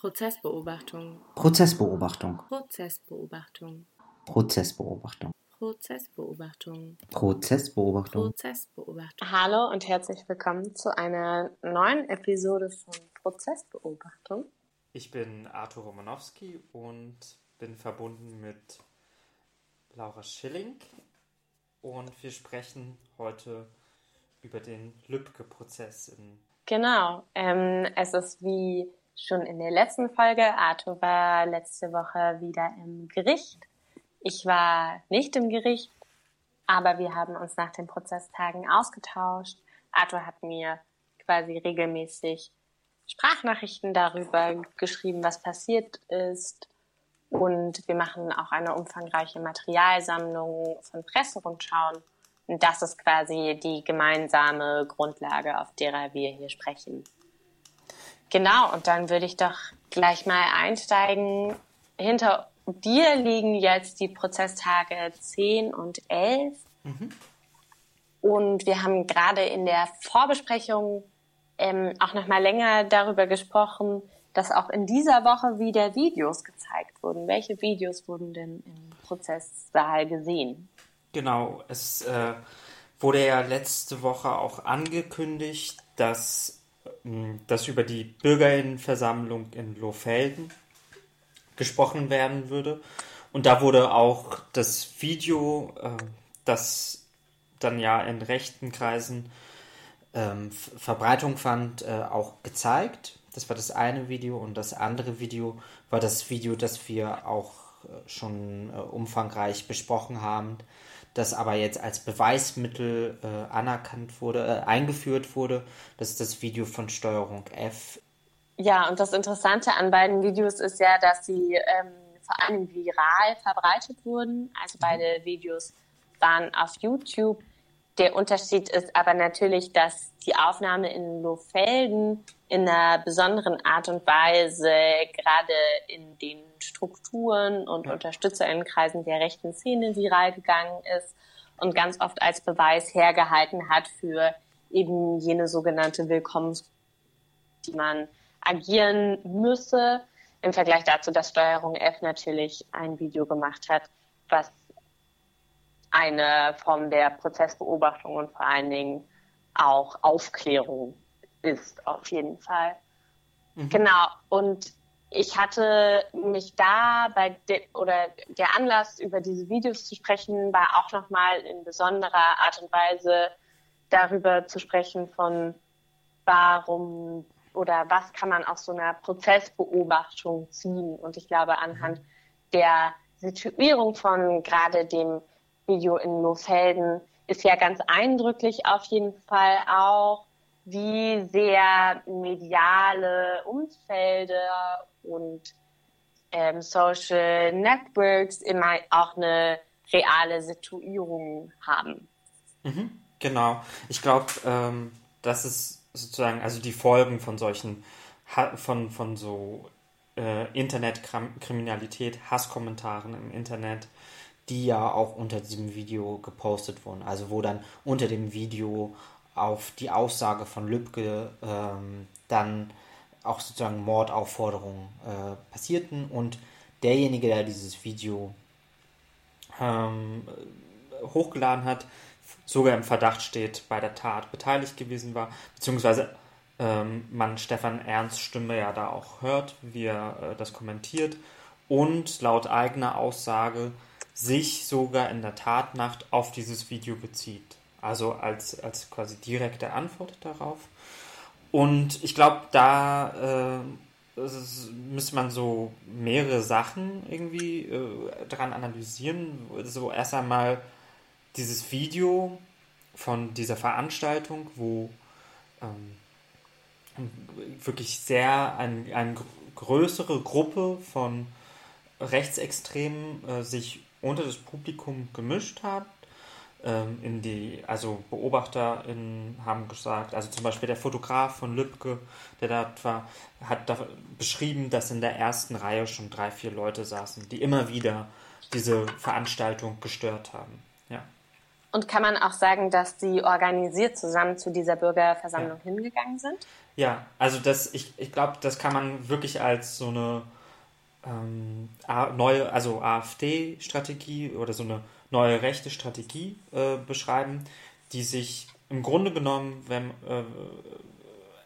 Prozessbeobachtung. Hallo und herzlich willkommen zu einer neuen Episode von Prozessbeobachtung. Ich bin Arthur Romanowski und bin verbunden mit Laura Schilling und wir sprechen heute über den Lübcke-Prozess. Genau, es ist wie schon in der letzten Folge, Arthur war letzte Woche wieder im Gericht. Ich war nicht im Gericht, aber wir haben uns nach den Prozesstagen ausgetauscht. Arthur hat mir quasi regelmäßig Sprachnachrichten darüber geschrieben, was passiert ist. Und wir machen auch eine umfangreiche Materialsammlung von Presserundschauen. Und das ist quasi die gemeinsame Grundlage, auf derer wir hier sprechen. Genau, und dann würde ich doch gleich mal einsteigen. Hinter dir liegen jetzt die Prozesstage 10 und 11. Mhm. Und wir haben gerade in der Vorbesprechung auch noch mal länger darüber gesprochen, dass auch in dieser Woche wieder Videos gezeigt wurden. Welche Videos wurden denn im Prozesssaal gesehen? Genau, es wurde ja letzte Woche auch angekündigt, dass das über die Bürgerinnenversammlung in Lohfelden gesprochen werden würde. Und da wurde auch das Video, das dann ja in rechten Kreisen Verbreitung fand, auch gezeigt. Das war das eine Video und das andere Video war das Video, das wir auch schon umfangreich besprochen haben, das aber jetzt als Beweismittel anerkannt wurde, eingeführt wurde. Das ist das Video von Steuerung F. Ja, und das Interessante an beiden Videos ist ja, dass sie vor allem viral verbreitet wurden. Also beide Videos waren auf YouTube. Der Unterschied ist aber natürlich, dass die Aufnahme in Lohfelden in einer besonderen Art und Weise gerade in den Strukturen und UnterstützerInnenkreisen der rechten Szene viral gegangen ist und ganz oft als Beweis hergehalten hat für eben jene sogenannte Willkommenskultur, die man agieren müsse, im Vergleich dazu, dass Steuerung F natürlich ein Video gemacht hat, was eine Form der Prozessbeobachtung und vor allen Dingen auch Aufklärung ist, auf jeden Fall. Mhm. Genau, und ich hatte mich da der Anlass, über diese Videos zu sprechen, war auch nochmal in besonderer Art und Weise darüber zu sprechen von warum oder was kann man aus so einer Prozessbeobachtung ziehen. Und ich glaube, anhand der Situierung von gerade dem Video in Lohfelden ist ja ganz eindrücklich auf jeden Fall auch, wie sehr mediale Umfelder und Social Networks immer auch eine reale Situierung haben. Mhm, genau. Ich glaube, das ist sozusagen, also die Folgen von solchen, von so Internetkriminalität, Hasskommentaren im Internet, die ja auch unter diesem Video gepostet wurden. Also wo dann unter dem Video auf die Aussage von Lübcke dann auch sozusagen Mordaufforderungen passierten. Und derjenige, der dieses Video hochgeladen hat, sogar im Verdacht steht, bei der Tat beteiligt gewesen war, beziehungsweise man Stefan Ernst Stimme ja da auch hört, wie er das kommentiert. Und laut eigener Aussage sich sogar in der Tatnacht auf dieses Video bezieht. Also als quasi direkte Antwort darauf. Und ich glaube, da müsste man so mehrere Sachen irgendwie dran analysieren. So erst einmal dieses Video von dieser Veranstaltung, wo wirklich sehr eine größere Gruppe von Rechtsextremen sich unter das Publikum gemischt hat. Also BeobachterInnen haben gesagt, also zum Beispiel der Fotograf von Lübcke, der da war, hat da beschrieben, dass in der ersten Reihe schon 3-4 Leute saßen, die immer wieder diese Veranstaltung gestört haben. Ja. Und kann man auch sagen, dass sie organisiert zusammen zu dieser Bürgerversammlung hingegangen sind? Ja, also das, ich glaube, das kann man wirklich als so eine neue, also AfD-Strategie oder so eine neue rechte Strategie beschreiben, die sich im Grunde genommen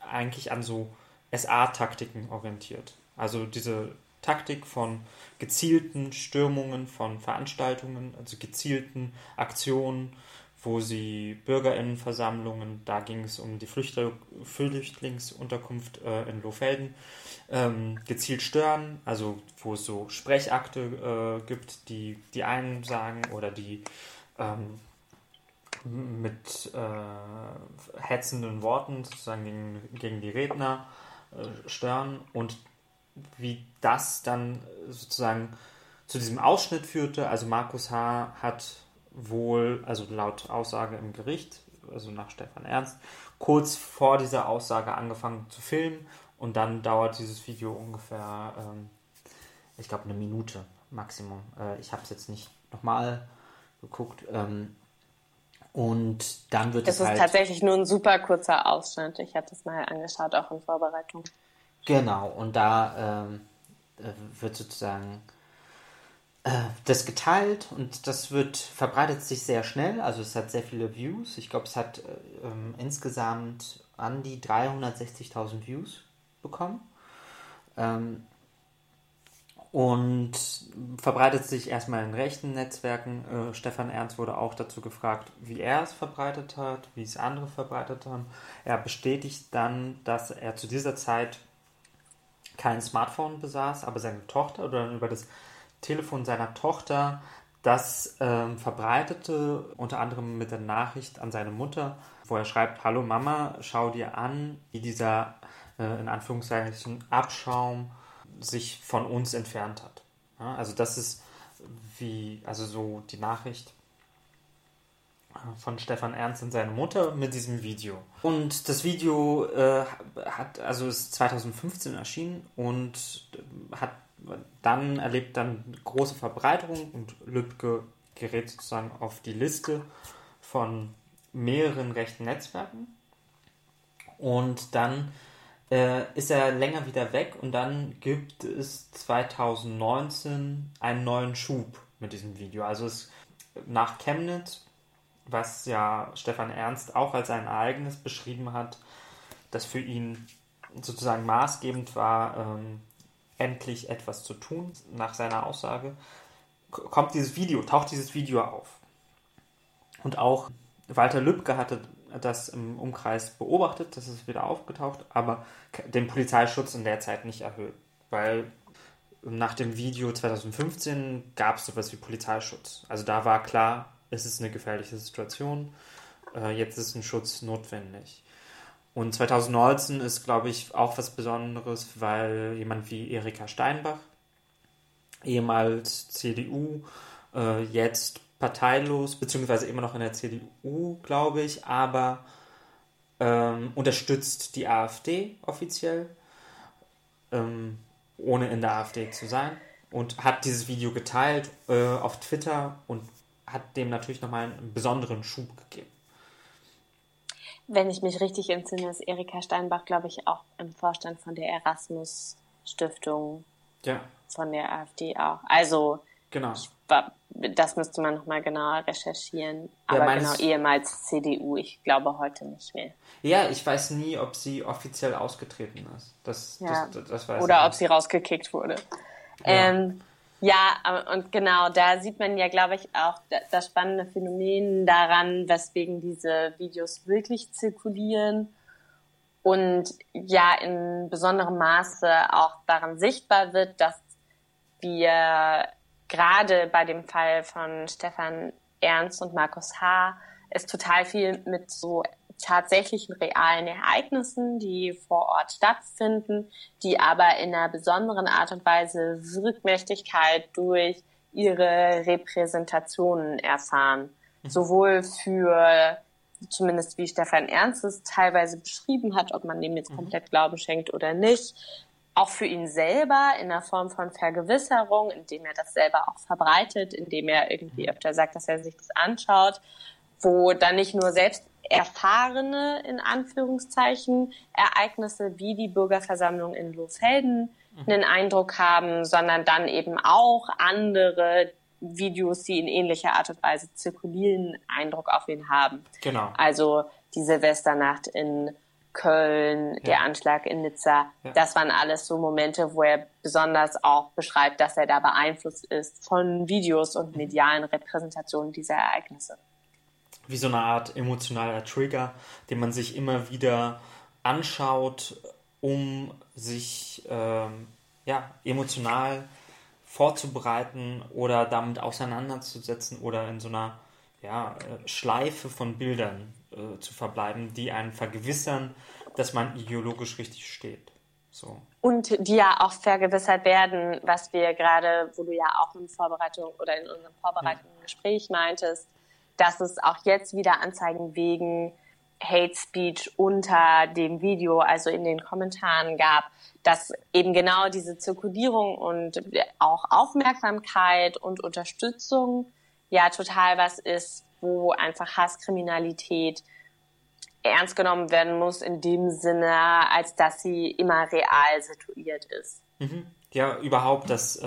eigentlich an so SA-Taktiken orientiert. Also diese Taktik von gezielten Stürmungen von Veranstaltungen, also gezielten Aktionen, wo sie BürgerInnenversammlungen, da ging es um die Flüchtlingsunterkunft in Lohfelden, gezielt stören, also wo es so Sprechakte gibt, die die einen sagen oder die mit hetzenden Worten sozusagen gegen die Redner stören, und wie das dann sozusagen zu diesem Ausschnitt führte. Also Markus H. hat wohl, also laut Aussage im Gericht, also nach Stefan Ernst, kurz vor dieser Aussage angefangen zu filmen, und dann dauert dieses Video ungefähr, ich glaube, 1 Minute Maximum. Ich habe es jetzt nicht nochmal geguckt. Und dann wird es halt... Das ist tatsächlich nur ein super kurzer Ausschnitt. Ich habe das mal angeschaut, auch in Vorbereitung. Genau, und da wird sozusagen das geteilt, und das verbreitet sich sehr schnell, also es hat sehr viele Views. Ich glaube, es hat insgesamt an die 360.000 Views bekommen, und verbreitet sich erstmal in rechten Netzwerken. Stefan Ernst wurde auch dazu gefragt, wie er es verbreitet hat, wie es andere verbreitet haben. Er bestätigt dann, dass er zu dieser Zeit kein Smartphone besaß, aber seine Tochter oder über das Telefon seiner Tochter das verbreitete, unter anderem mit der Nachricht an seine Mutter, wo er schreibt: Hallo Mama, schau dir an, wie dieser in Anführungszeichen Abschaum sich von uns entfernt hat. Ja, also das ist so die Nachricht von Stefan Ernst und seine Mutter mit diesem Video. Und das Video ist 2015 erschienen und hat dann erlebt große Verbreiterung, und Lübcke gerät sozusagen auf die Liste von mehreren rechten Netzwerken, und dann ist er länger wieder weg, und dann gibt es 2019 einen neuen Schub mit diesem Video. Also nach Chemnitz, was ja Stefan Ernst auch als ein Ereignis beschrieben hat, das für ihn sozusagen maßgebend war, endlich etwas zu tun, nach seiner Aussage, taucht dieses Video auf. Und auch Walter Lübcke hatte das im Umkreis beobachtet, das ist wieder aufgetaucht, aber den Polizeischutz in der Zeit nicht erhöht, weil nach dem Video 2015 gab es sowas wie Polizeischutz. Also da war klar, es ist eine gefährliche Situation, jetzt ist ein Schutz notwendig. Und 2019 ist, glaube ich, auch was Besonderes, weil jemand wie Erika Steinbach, ehemals CDU, jetzt parteilos, beziehungsweise immer noch in der CDU, glaube ich, aber unterstützt die AfD offiziell, ohne in der AfD zu sein, und hat dieses Video geteilt auf Twitter und hat dem natürlich nochmal einen besonderen Schub gegeben. Wenn ich mich richtig entsinne, ist Erika Steinbach, glaube ich, auch im Vorstand von der Erasmus-Stiftung von der AfD auch. Also, genau. Das müsste man nochmal genauer recherchieren. Ja, aber genau, ehemals CDU, ich glaube heute nicht mehr. Ja, ich weiß nie, ob sie offiziell ausgetreten ist. Das weiß oder ich nicht. Ob sie rausgekickt wurde. Ja. Ja, und genau, da sieht man ja, glaube ich, auch das spannende Phänomen daran, weswegen diese Videos wirklich zirkulieren und ja in besonderem Maße auch daran sichtbar wird, dass wir gerade bei dem Fall von Stefan Ernst und Markus H. es total viel mit so tatsächlichen realen Ereignissen, die vor Ort stattfinden, die aber in einer besonderen Art und Weise Wirkmächtigkeit durch ihre Repräsentationen erfahren. Mhm. Sowohl für, zumindest wie Stefan Ernst es teilweise beschrieben hat, ob man dem jetzt komplett Glauben schenkt oder nicht, auch für ihn selber in der Form von Vergewisserung, indem er das selber auch verbreitet, indem er irgendwie öfter sagt, dass er sich das anschaut, wo dann nicht nur selbst erfahrene, in Anführungszeichen, Ereignisse wie die Bürgerversammlung in Lohfelden einen Eindruck haben, sondern dann eben auch andere Videos, die in ähnlicher Art und Weise zirkulieren, Eindruck auf ihn haben. Genau. Also die Silvesternacht in Köln, der Anschlag in Nizza, das waren alles so Momente, wo er besonders auch beschreibt, dass er da beeinflusst ist von Videos und medialen Repräsentationen dieser Ereignisse. Wie so eine Art emotionaler Trigger, den man sich immer wieder anschaut, um sich emotional vorzubereiten oder damit auseinanderzusetzen oder in so einer Schleife von Bildern zu verbleiben, die einen vergewissern, dass man ideologisch richtig steht. So. Und die ja auch vergewissert werden, was wir gerade, wo du ja auch in Vorbereitung oder in unserem vorbereitenden Gespräch meintest, dass es auch jetzt wieder Anzeigen wegen Hate Speech unter dem Video, also in den Kommentaren gab, dass eben genau diese Zirkulierung und auch Aufmerksamkeit und Unterstützung ja total was ist, wo einfach Hasskriminalität ernst genommen werden muss, in dem Sinne, als dass sie immer real situiert ist. Mhm. Ja, überhaupt, dass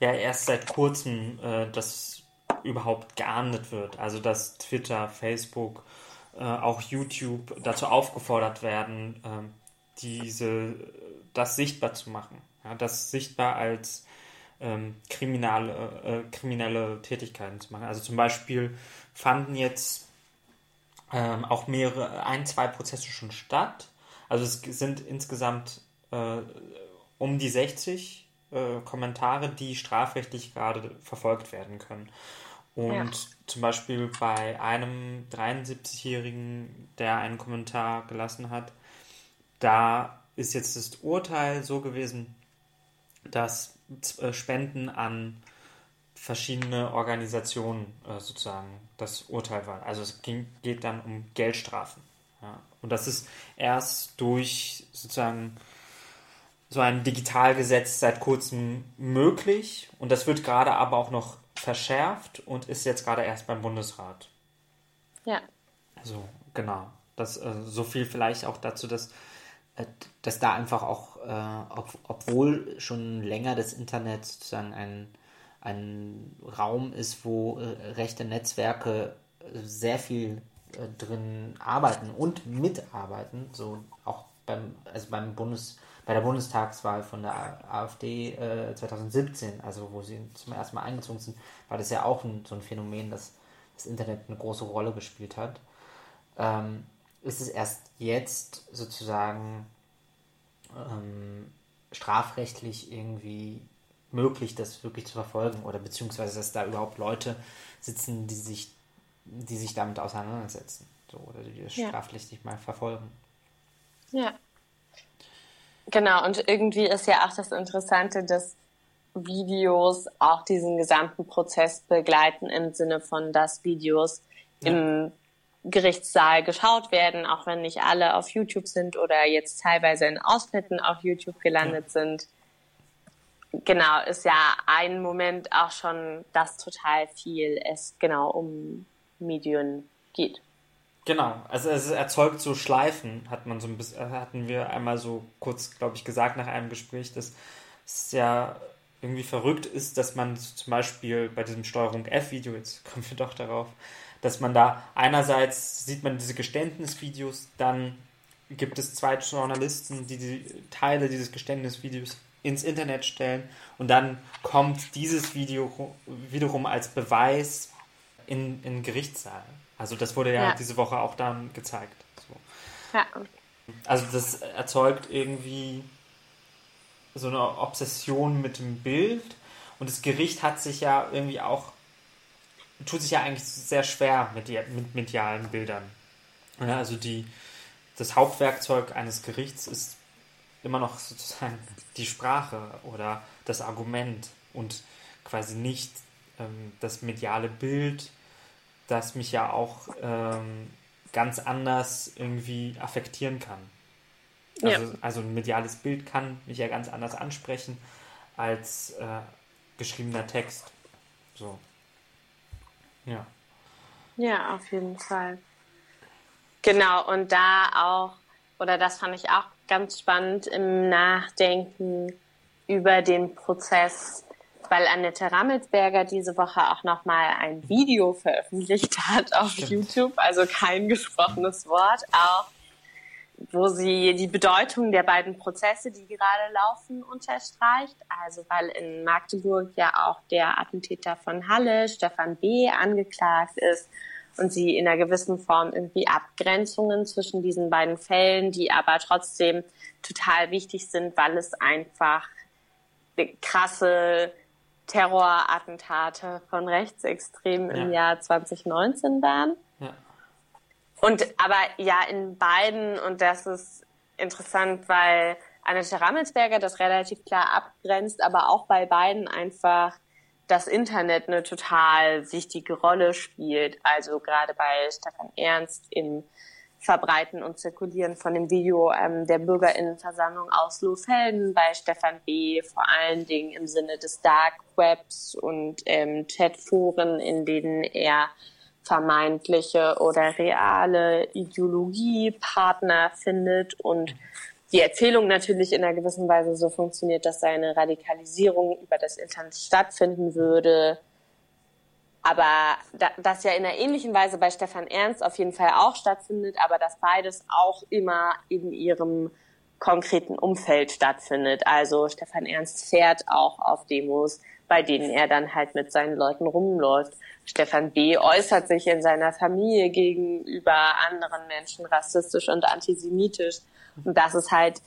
erst seit kurzem das überhaupt geahndet wird. Also dass Twitter, Facebook, auch YouTube dazu aufgefordert werden, das sichtbar zu machen. Ja, das sichtbar als kriminelle Tätigkeiten zu machen. Also zum Beispiel fanden jetzt auch zwei Prozesse schon statt. Also es sind insgesamt um die 60 Kommentare, die strafrechtlich gerade verfolgt werden können. Und zum Beispiel bei einem 73-Jährigen, der einen Kommentar gelassen hat, da ist jetzt das Urteil so gewesen, dass Spenden an verschiedene Organisationen sozusagen das Urteil war. Also es geht dann um Geldstrafen. Ja. Und das ist erst durch sozusagen so ein Digitalgesetz seit kurzem möglich und das wird gerade aber auch noch verschärft und ist jetzt gerade erst beim Bundesrat. Ja. So, genau. Das so viel vielleicht auch dazu, dass da einfach auch, obwohl schon länger das Internet sozusagen ein Raum ist, wo rechte Netzwerke sehr viel drin arbeiten und mitarbeiten, so auch bei der Bundestagswahl von der AfD 2017, also wo sie zum ersten Mal eingezogen sind, war das ja auch so ein Phänomen, dass das Internet eine große Rolle gespielt hat. Ist es erst jetzt sozusagen strafrechtlich irgendwie möglich, das wirklich zu verfolgen oder beziehungsweise, dass da überhaupt Leute sitzen, die sich damit auseinandersetzen oder die das strafrechtlich mal verfolgen. Ja, genau. Und irgendwie ist ja auch das Interessante, dass Videos auch diesen gesamten Prozess begleiten im Sinne von, dass Videos im Gerichtssaal geschaut werden, auch wenn nicht alle auf YouTube sind oder jetzt teilweise in Ausschnitten auf YouTube gelandet sind. Genau, ist ja ein Moment auch schon, dass total viel es genau um Medien geht. Genau, also es erzeugt so Schleifen, hatten wir einmal so kurz, glaube ich, gesagt nach einem Gespräch, dass es ja irgendwie verrückt ist, dass man zum Beispiel bei diesem Steuerung-F-Video, jetzt kommen wir doch darauf, dass man da einerseits sieht man diese Geständnisvideos, dann gibt es zwei Journalisten, die die Teile dieses Geständnisvideos ins Internet stellen und dann kommt dieses Video wiederum als Beweis in den Gerichtssaal. Also das wurde ja diese Woche auch dann gezeigt. So. Ja. Also das erzeugt irgendwie so eine Obsession mit dem Bild und das Gericht hat sich ja irgendwie auch tut sich ja eigentlich sehr schwer mit medialen Bildern. Ja, also das Hauptwerkzeug eines Gerichts ist immer noch sozusagen die Sprache oder das Argument und quasi nicht das mediale Bild, das mich ja auch ganz anders irgendwie affektieren kann. Also ein mediales Bild kann mich ja ganz anders ansprechen als geschriebener Text. So. Ja, auf jeden Fall. Genau, und da auch, oder das fand ich auch ganz spannend im Nachdenken über den Prozess, weil Annette Rammelsberger diese Woche auch nochmal ein Video veröffentlicht hat auf YouTube, also kein gesprochenes Wort, auch wo sie die Bedeutung der beiden Prozesse, die gerade laufen, unterstreicht. Also weil in Magdeburg ja auch der Attentäter von Halle, Stefan B., angeklagt ist und sie in einer gewissen Form irgendwie Abgrenzungen zwischen diesen beiden Fällen, die aber trotzdem total wichtig sind, weil es einfach krasse Terrorattentate von Rechtsextremen im Jahr 2019 waren. Ja. Und aber ja, in beiden, und das ist interessant, weil Annette Rammelsberger das relativ klar abgrenzt, aber auch bei beiden einfach das Internet eine total wichtige Rolle spielt. Also gerade bei Stefan Ernst im Verbreiten und Zirkulieren von dem Video der BürgerInnenversammlung aus Lohfelden, bei Stefan B. vor allen Dingen im Sinne des Dark Webs und Chatforen, in denen er vermeintliche oder reale Ideologiepartner findet und die Erzählung natürlich in einer gewissen Weise so funktioniert, dass seine Radikalisierung über das Internet stattfinden würde. Aber das ja in einer ähnlichen Weise bei Stefan Ernst auf jeden Fall auch stattfindet, aber dass beides auch immer in ihrem konkreten Umfeld stattfindet. Also Stefan Ernst fährt auch auf Demos, bei denen er dann halt mit seinen Leuten rumläuft. Stefan B. äußert sich in seiner Familie gegenüber anderen Menschen rassistisch und antisemitisch. Und das ist halt,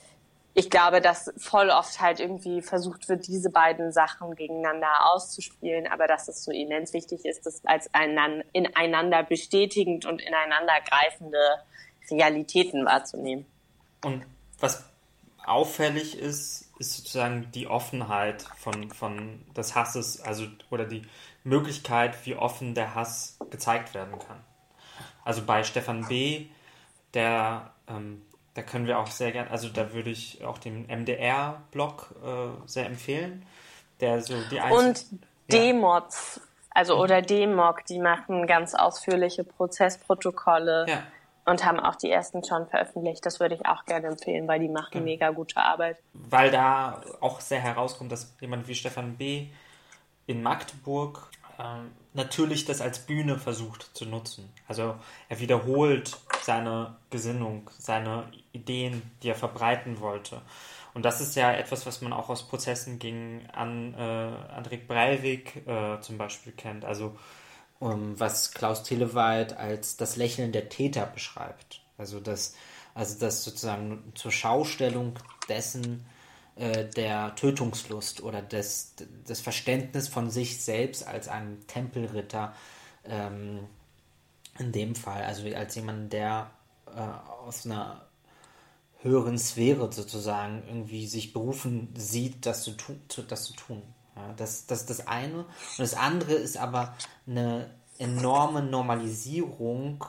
ich glaube, dass voll oft halt irgendwie versucht wird, diese beiden Sachen gegeneinander auszuspielen, aber dass es so immens wichtig ist, dass als ineinander bestätigend und ineinander greifende Realitäten wahrzunehmen. Und was auffällig ist, ist sozusagen die Offenheit von des Hasses, also oder die Möglichkeit, wie offen der Hass gezeigt werden kann. Also bei Stefan B., da können wir auch sehr gerne, also da würde ich auch den MDR-Blog sehr empfehlen, der so die D-Mods, also oder D-Mod, die machen ganz ausführliche Prozessprotokolle und haben auch die ersten schon veröffentlicht. Das würde ich auch gerne empfehlen, weil die machen mega gute Arbeit. Weil da auch sehr herauskommt, dass jemand wie Stefan B. in Magdeburg natürlich das als Bühne versucht zu nutzen. Also er wiederholt seine Gesinnung, seine Ideen, die er verbreiten wollte. Und das ist ja etwas, was man auch aus Prozessen gegen André Breivik zum Beispiel kennt. Also was Klaus Telewald als das Lächeln der Täter beschreibt. Also das sozusagen zur Schaustellung dessen, der Tötungslust oder das Verständnis von sich selbst als einem Tempelritter in dem Fall, also als jemand, der aus einer höheren Sphäre sozusagen irgendwie sich berufen sieht, das zu tun. Ja, das ist das eine. Und das andere ist aber eine enorme Normalisierung,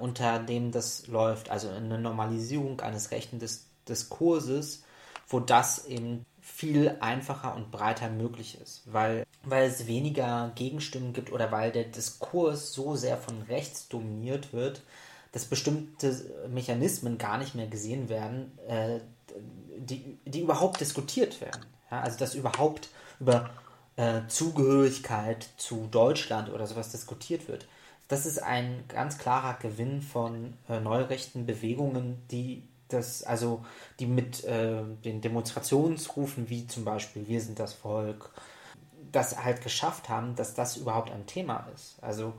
unter dem das läuft, also eine Normalisierung eines rechten Diskurses, wo das eben viel einfacher und breiter möglich ist, weil es weniger Gegenstimmen gibt oder weil der Diskurs so sehr von rechts dominiert wird, dass bestimmte Mechanismen gar nicht mehr gesehen werden, die überhaupt diskutiert werden. Ja, also dass überhaupt über Zugehörigkeit zu Deutschland oder sowas diskutiert wird. Das ist ein ganz klarer Gewinn von neurechten Bewegungen, die mit den Demonstrationsrufen, wie zum Beispiel "Wir sind das Volk", das halt geschafft haben, dass das überhaupt ein Thema ist. Also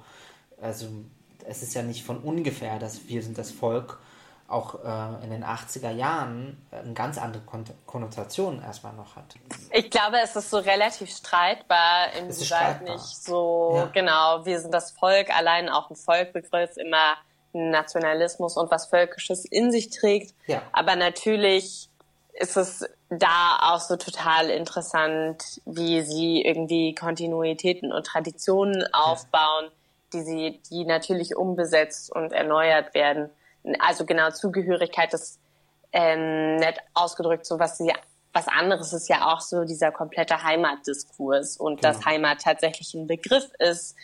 es ist ja nicht von ungefähr, dass "Wir sind das Volk" auch in den 80er Jahren eine ganz andere Konnotation erstmal noch hat. Ich glaube, es ist so relativ streitbar, inwieweit nicht so, genau, "Wir sind das Volk", allein auch ein Volkbegriff immer Nationalismus und was Völkisches in sich trägt. Ja. Aber natürlich ist es da auch so total interessant, wie sie irgendwie Kontinuitäten und Traditionen aufbauen, die natürlich umbesetzt und erneuert werden. Also genau, Zugehörigkeit ist nett ausgedrückt, so was anderes ist ja auch so dieser komplette Heimatdiskurs und dass Heimat tatsächlich ein Begriff ist,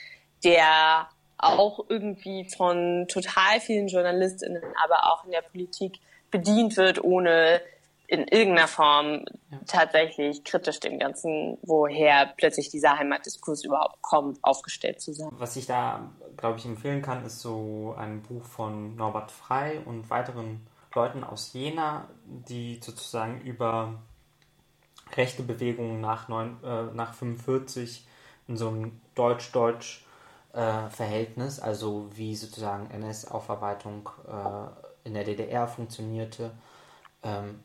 der auch irgendwie von total vielen JournalistInnen, aber auch in der Politik bedient wird, ohne in irgendeiner Form tatsächlich kritisch dem Ganzen, woher plötzlich dieser Heimatdiskurs überhaupt kommt, aufgestellt zu sein. Was ich da, glaube ich, empfehlen kann, ist so ein Buch von Norbert Frey und weiteren Leuten aus Jena, die sozusagen über rechte Bewegungen nach 45 in so einem Deutsch-Deutsch-Verhältnis, also wie sozusagen NS-Aufarbeitung in der DDR funktionierte,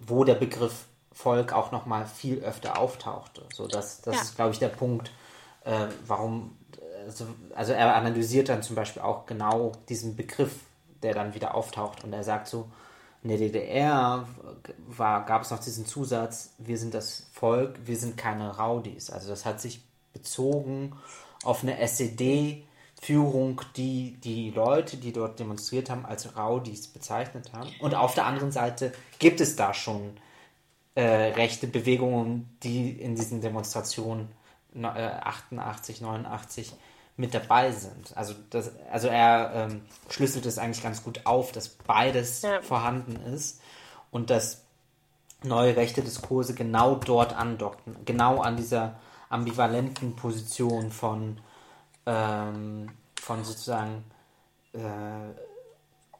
wo der Begriff Volk auch nochmal viel öfter auftauchte. So, das ist, glaube ich, der Punkt, warum, also er analysiert dann zum Beispiel auch genau diesen Begriff, der dann wieder auftaucht, und er sagt so, in der DDR gab es noch diesen Zusatz, wir sind das Volk, wir sind keine Raudis. Also das hat sich bezogen auf eine SED-Führung, die die Leute, die dort demonstriert haben, als Raudis bezeichnet haben. Und auf der anderen Seite gibt es da schon rechte Bewegungen, die in diesen Demonstrationen 88, 89 mit dabei sind. Also er schlüsselt es eigentlich ganz gut auf, dass beides vorhanden ist und dass neue rechte Diskurse genau dort andocken, genau an dieser ambivalenten Position von sozusagen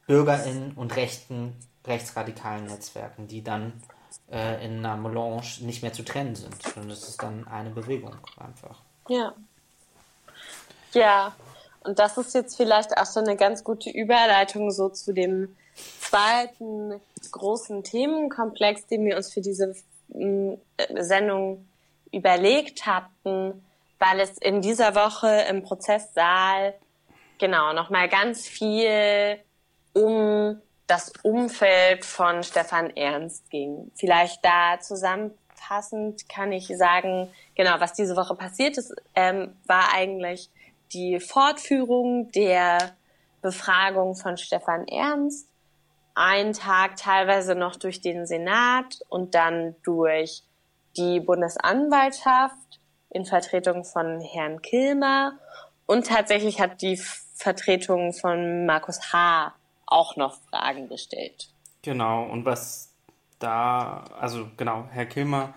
BürgerInnen und rechtsradikalen Netzwerken, die dann in einer Melange nicht mehr zu trennen sind. Und das ist dann eine Bewegung einfach. Ja. Ja, und das ist jetzt vielleicht auch so eine ganz gute Überleitung so zu dem zweiten großen Themenkomplex, den wir uns für diese Sendung überlegt hatten, weil es in dieser Woche im Prozesssaal nochmal ganz viel um das Umfeld von Stefan Ernst ging. Vielleicht da zusammenfassend kann ich sagen, was diese Woche passiert ist, war eigentlich die Fortführung der Befragung von Stefan Ernst, einen Tag teilweise noch durch den Senat und dann durch die Bundesanwaltschaft in Vertretung von Herrn Kilmer, und tatsächlich hat die Vertretung von Markus H. auch noch Fragen gestellt. Genau, und was da, Herr Kilmer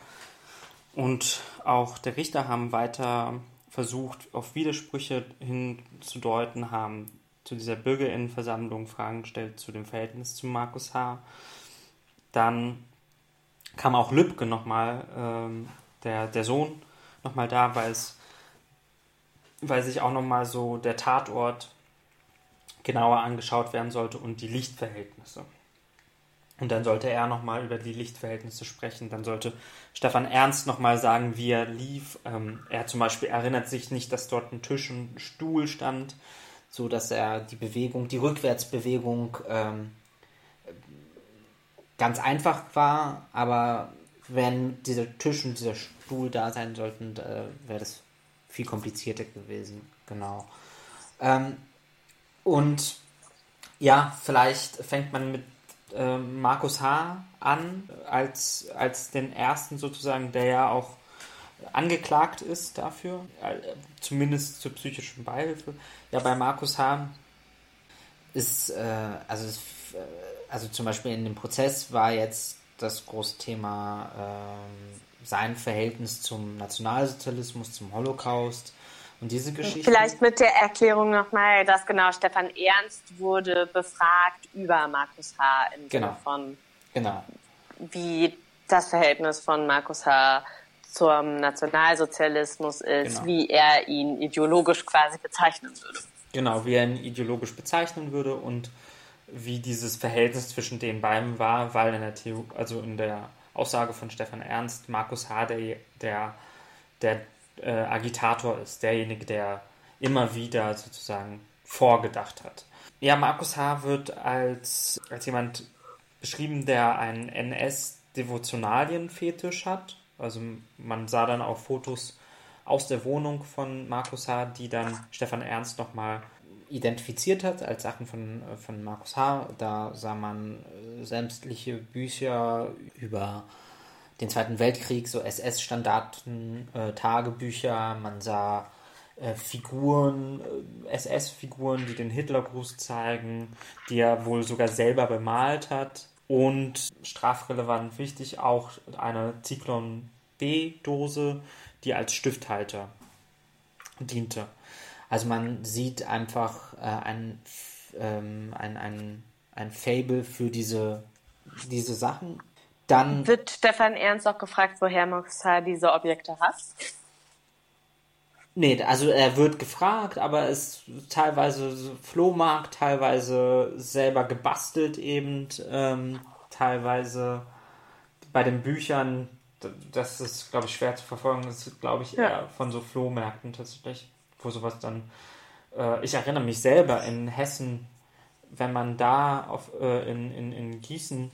und auch der Richter haben weiter versucht, auf Widersprüche hinzudeuten, haben zu dieser BürgerInnenversammlung Fragen gestellt zu dem Verhältnis zu Markus H. Dann kam auch Lübcke nochmal, der Sohn, nochmal da, weil sich auch nochmal so der Tatort genauer angeschaut werden sollte und die Lichtverhältnisse. Und dann sollte er nochmal über die Lichtverhältnisse sprechen. Dann sollte Stefan Ernst nochmal sagen, wie er lief. Er zum Beispiel erinnert sich nicht, dass dort ein Tisch und ein Stuhl stand, so dass er die Bewegung, die Rückwärtsbewegung ganz einfach war. Aber wenn dieser Tisch und dieser Stuhl da sein sollten, wäre das viel komplizierter gewesen. Genau. Und ja, vielleicht fängt man mit Markus H. an, als den ersten sozusagen, der ja auch angeklagt ist dafür, zumindest zur psychischen Beihilfe. Ja, bei Markus H. ist, zum Beispiel in dem Prozess war jetzt das große Thema sein Verhältnis zum Nationalsozialismus, zum Holocaust und diese Geschichte. Vielleicht mit der Erklärung nochmal, dass Stefan Ernst wurde befragt über Markus H. im Sinne von, wie das Verhältnis von Markus H. zum Nationalsozialismus ist, wie er ihn ideologisch quasi bezeichnen würde. Genau, wie er ihn ideologisch bezeichnen würde und wie dieses Verhältnis zwischen den beiden war, weil in der Aussage von Stefan Ernst Markus H. der Agitator ist, derjenige, der immer wieder sozusagen vorgedacht hat. Ja, Markus H. wird als jemand beschrieben, der einen NS-Devotionalien-Fetisch hat. Also man sah dann auch Fotos aus der Wohnung von Markus H., die dann Stefan Ernst nochmal identifiziert hat als Sachen von Markus H. Da sah man sämtliche Bücher über den Zweiten Weltkrieg, so SS-Standarten, Tagebücher, man sah Figuren, SS-Figuren, die den Hitlergruß zeigen, die er wohl sogar selber bemalt hat. Und strafrelevant wichtig auch eine Zyklon B-Dose, die als Stifthalter diente. Also man sieht einfach ein Faible für diese Sachen. Dann wird Stefan Ernst auch gefragt, woher Markus H. diese Objekte hat? Nee, also er wird gefragt, aber es ist teilweise Flohmarkt, teilweise selber gebastelt eben, teilweise bei den Büchern, das ist, glaube ich, schwer zu verfolgen, das ist, glaube ich, eher von so Flohmärkten tatsächlich, wo sowas dann, ich erinnere mich selber in Hessen, wenn man da in Gießen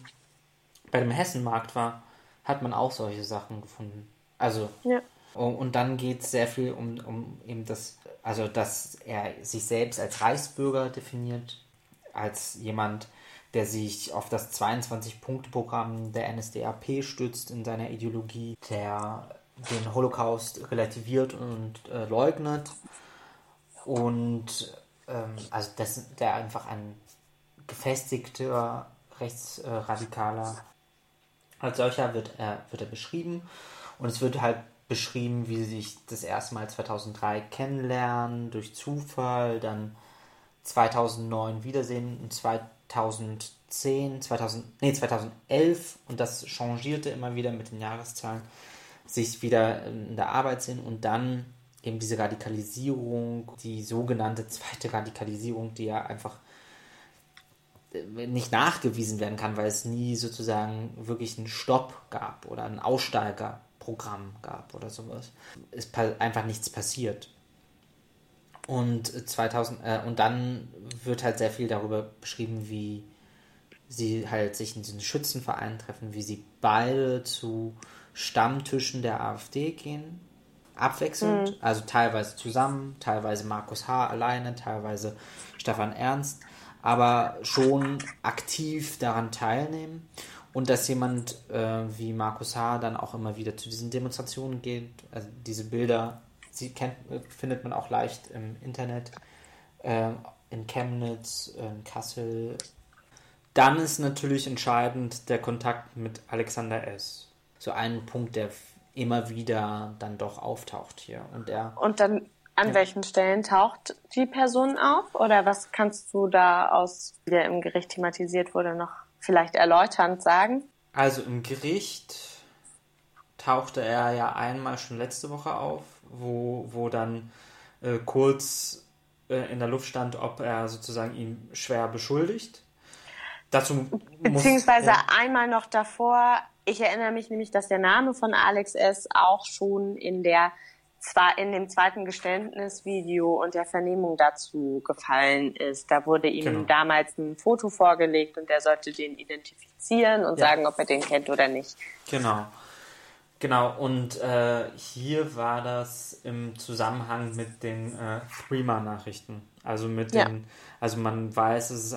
bei dem Hessenmarkt war, hat man auch solche Sachen gefunden. Also, ja. Und dann geht es sehr viel um eben das, also dass er sich selbst als Reichsbürger definiert, als jemand, der sich auf das 22-Punkte-Programm der NSDAP stützt in seiner Ideologie, der den Holocaust relativiert und leugnet. Und also das, der einfach ein gefestigter Rechtsradikaler als solcher wird er beschrieben. Und es wird halt beschrieben, wie sie sich das erste Mal 2003 kennenlernen, durch Zufall, dann 2009 wiedersehen und 2011, und das changierte immer wieder mit den Jahreszahlen, sich wieder in der Arbeit sehen und dann eben diese Radikalisierung, die sogenannte zweite Radikalisierung, die ja einfach nicht nachgewiesen werden kann, weil es nie sozusagen wirklich einen Stopp gab oder einen Aussteigerprogramm gab oder sowas. Es ist einfach nichts passiert. Und dann wird halt sehr viel darüber beschrieben, wie sie halt sich in diesen Schützenverein treffen, wie sie beide zu Stammtischen der AfD gehen, abwechselnd, also teilweise zusammen, teilweise Markus H. alleine, teilweise Stefan Ernst, aber schon aktiv daran teilnehmen und dass jemand wie Markus H. dann auch immer wieder zu diesen Demonstrationen geht, also diese Bilder, findet man auch leicht im Internet, in Chemnitz, in Kassel. Dann ist natürlich entscheidend der Kontakt mit Alexander S. So ein Punkt, der immer wieder dann doch auftaucht hier. Und dann an welchen Stellen taucht die Person auf? Oder was kannst du da aus, wie der im Gericht thematisiert wurde, noch vielleicht erläuternd sagen? Also im Gericht tauchte er ja einmal schon letzte Woche auf, wo dann kurz in der Luft stand, ob er sozusagen ihn schwer beschuldigt. Dazu beziehungsweise einmal noch davor, ich erinnere mich nämlich, dass der Name von Alex S. auch schon in dem zweiten Geständnisvideo und der Vernehmung dazu gefallen ist. Da wurde ihm damals ein Foto vorgelegt und er sollte den identifizieren und sagen, ob er den kennt oder nicht. Genau, und hier war das im Zusammenhang mit den Threema-Nachrichten. Also also man weiß, dass es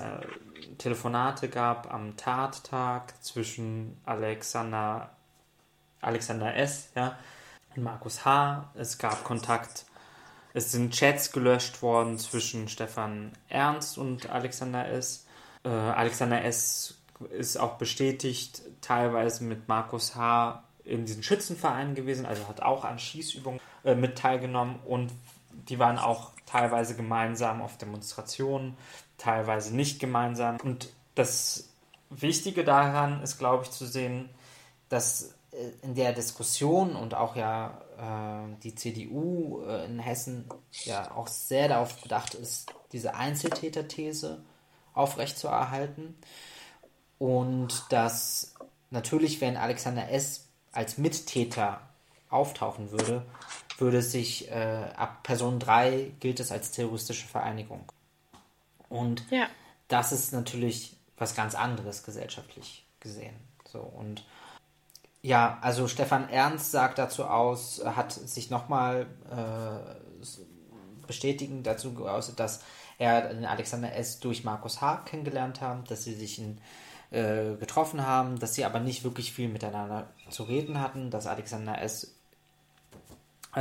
Telefonate gab am Tattag zwischen Alexander S. Und Markus H. Es gab Kontakt, es sind Chats gelöscht worden zwischen Stefan Ernst und Alexander S. Alexander S. ist auch bestätigt, teilweise mit Markus H. in diesen Schützenvereinen gewesen, also hat auch an Schießübungen mit teilgenommen und die waren auch teilweise gemeinsam auf Demonstrationen, teilweise nicht gemeinsam. Und das Wichtige daran ist, glaube ich, zu sehen, dass in der Diskussion und auch die CDU in Hessen ja auch sehr darauf bedacht ist, diese Einzeltäterthese aufrechtzuerhalten und dass natürlich, wenn Alexander S. als Mittäter auftauchen würde sich ab Person 3 gilt es als terroristische Vereinigung. Und das ist natürlich was ganz anderes gesellschaftlich gesehen. So, und ja, also Stefan Ernst sagt dazu aus, hat sich nochmal bestätigend dazu geäußert, dass er den Alexander S. durch Markus H. kennengelernt haben, dass sie sich in getroffen haben, dass sie aber nicht wirklich viel miteinander zu reden hatten, dass Alexander S.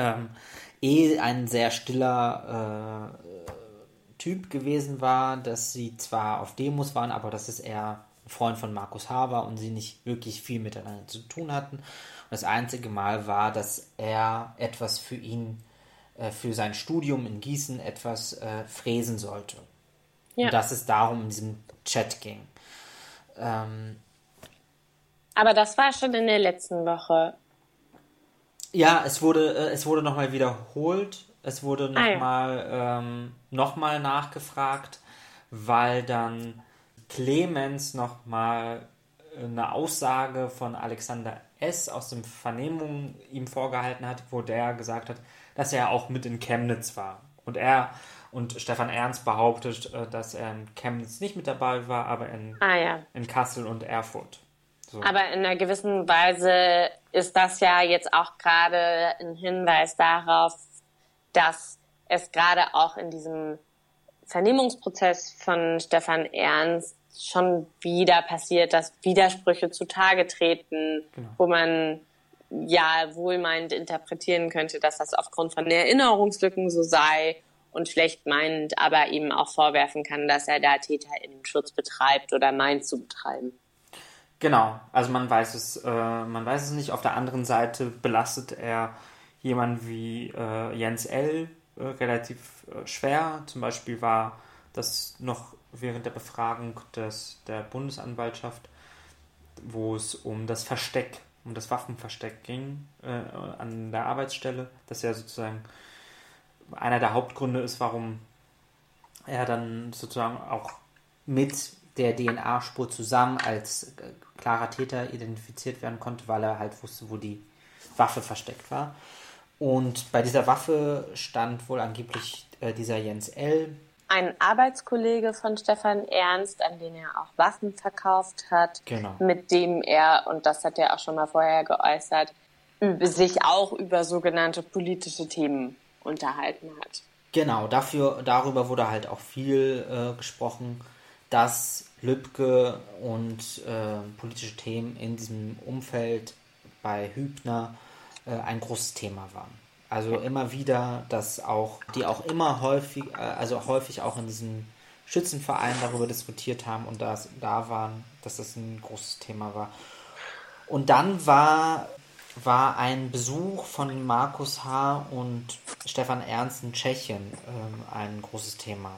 ein sehr stiller Typ gewesen war, dass sie zwar auf Demos waren, aber dass es eher ein Freund von Markus H. war und sie nicht wirklich viel miteinander zu tun hatten. Und das einzige Mal war, dass er etwas für ihn, für sein Studium in Gießen etwas fräsen sollte. Ja. Und dass es darum in diesem Chat ging. Aber das war schon in der letzten Woche. Ja, es wurde nochmal wiederholt. Es wurde nochmal nachgefragt, weil dann Clemens nochmal eine Aussage von Alexander S. aus den Vernehmungen ihm vorgehalten hat, wo der gesagt hat, dass er auch mit in Chemnitz war. Und Stefan Ernst behauptet, dass er in Chemnitz nicht mit dabei war, aber in Kassel und Erfurt. So. Aber in einer gewissen Weise ist das ja jetzt auch gerade ein Hinweis darauf, dass es gerade auch in diesem Vernehmungsprozess von Stefan Ernst schon wieder passiert, dass Widersprüche zutage treten, genau. Wo man ja wohlmeinend interpretieren könnte, dass das aufgrund von Erinnerungslücken so sei und schlechtmeinend aber eben auch vorwerfen kann, dass er da TäterInnen-Schutz betreibt oder meint zu betreiben. Genau, also man weiß es nicht. Auf der anderen Seite belastet er jemanden wie Jens L. relativ schwer. Zum Beispiel war das noch während der Befragung der Bundesanwaltschaft, wo es um das Versteck, um das Waffenversteck ging an der Arbeitsstelle, dass ja sozusagen einer der Hauptgründe ist, warum er dann sozusagen auch mit der DNA-Spur zusammen als klarer Täter identifiziert werden konnte, weil er halt wusste, wo die Waffe versteckt war. Und bei dieser Waffe stand wohl angeblich dieser Jens L., ein Arbeitskollege von Stefan Ernst, an den er auch Waffen verkauft hat, genau. Mit dem er, und das hat er auch schon mal vorher geäußert, sich auch über sogenannte politische Themen unterhalten hat. Genau, darüber wurde halt auch viel gesprochen, dass Lübcke und politische Themen in diesem Umfeld bei Hübner ein großes Thema waren. Also immer wieder, dass auch die auch immer häufig auch in diesem Schützenverein darüber diskutiert haben und da waren, dass das ein großes Thema war. Und dann war ein Besuch von Markus H. und Stefan Ernst in Tschechien ein großes Thema.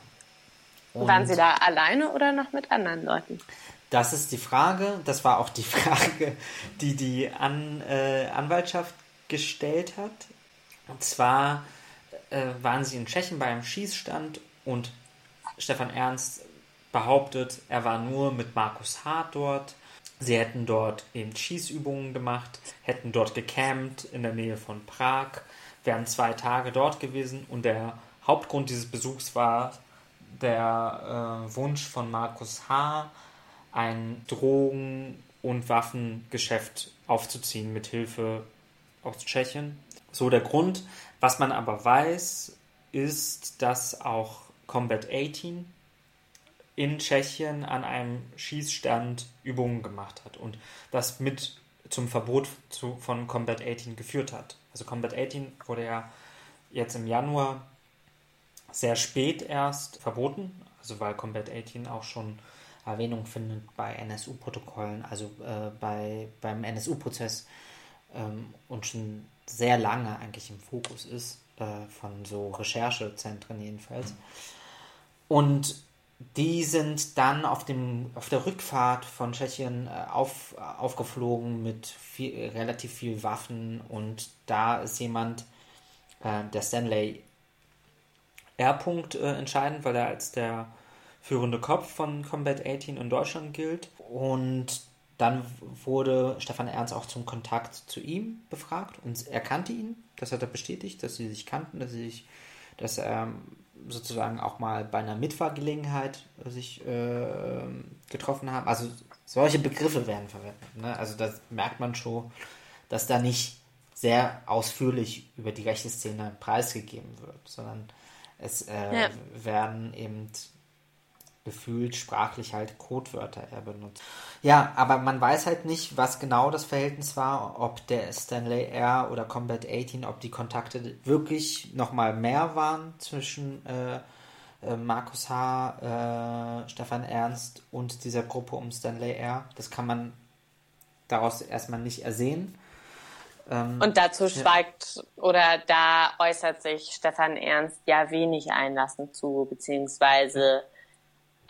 Und waren Sie da alleine oder noch mit anderen Leuten? Das ist die Frage. Das war auch die Frage, die Anwaltschaft gestellt hat. Und zwar waren sie in Tschechien bei einem Schießstand und Stefan Ernst behauptet, er war nur mit Markus H. dort. Sie hätten dort eben Schießübungen gemacht, hätten dort gecampt in der Nähe von Prag, wären 2 Tage dort gewesen und der Hauptgrund dieses Besuchs war der Wunsch von Markus H., ein Drogen- und Waffengeschäft aufzuziehen mit Hilfe aus Tschechien. So der Grund. Was man aber weiß, ist, dass auch Combat 18 in Tschechien an einem Schießstand Übungen gemacht hat und das mit zum Verbot von Combat 18 geführt hat. Also Combat 18 wurde ja jetzt im Januar sehr spät erst verboten, also weil Combat 18 auch schon Erwähnung findet bei NSU-Protokollen, also beim NSU-Prozess und schon sehr lange eigentlich im Fokus ist, von so Recherchezentren jedenfalls. Und die sind dann auf der Rückfahrt von Tschechien aufgeflogen mit relativ viel Waffen und da ist jemand, der Stanley R. Entscheidend, weil er als der führende Kopf von Combat 18 in Deutschland gilt und dann wurde Stefan Ernst auch zum Kontakt zu ihm befragt und er kannte ihn. Das hat er bestätigt, dass sie sich kannten, dass er sozusagen auch mal bei einer Mitfahrgelegenheit sich getroffen haben. Also solche Begriffe werden verwendet. Ne? Also das merkt man schon, dass da nicht sehr ausführlich über die rechte Szene preisgegeben wird, sondern es werden eben gefühlt sprachlich halt Codewörter er benutzt. Ja, aber man weiß halt nicht, was genau das Verhältnis war, ob der Stanley R. oder Combat 18, ob die Kontakte wirklich nochmal mehr waren zwischen Markus H., Stefan Ernst und dieser Gruppe um Stanley R. Das kann man daraus erstmal nicht ersehen. Und dazu schweigt oder da äußert sich Stefan Ernst ja wenig einlassend zu, beziehungsweise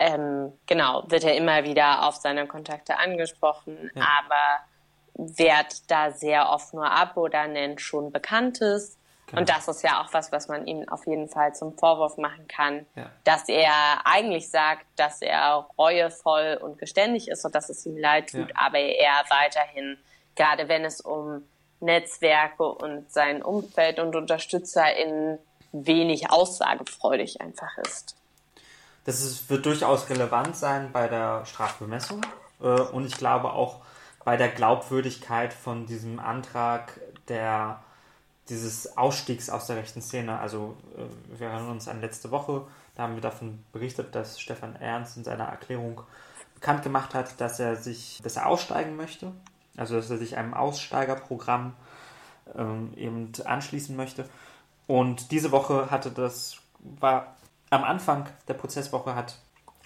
wird er immer wieder auf seine Kontakte angesprochen, aber wehrt da sehr oft nur ab oder nennt schon Bekanntes. Genau. Und das ist ja auch was man ihm auf jeden Fall zum Vorwurf machen kann, dass er eigentlich sagt, dass er reuevoll und geständig ist und dass es ihm leid tut, aber er weiterhin, gerade wenn es um Netzwerke und sein Umfeld und UnterstützerInnen, wenig aussagefreudig einfach ist. Das wird durchaus relevant sein bei der Strafbemessung und ich glaube auch bei der Glaubwürdigkeit von diesem Antrag dieses Ausstiegs aus der rechten Szene. Also wir erinnern uns an letzte Woche, da haben wir davon berichtet, dass Stefan Ernst in seiner Erklärung bekannt gemacht hat, dass er aussteigen möchte, also dass er sich einem Aussteigerprogramm eben anschließen möchte. Und diese Woche war am Anfang der Prozesswoche, hat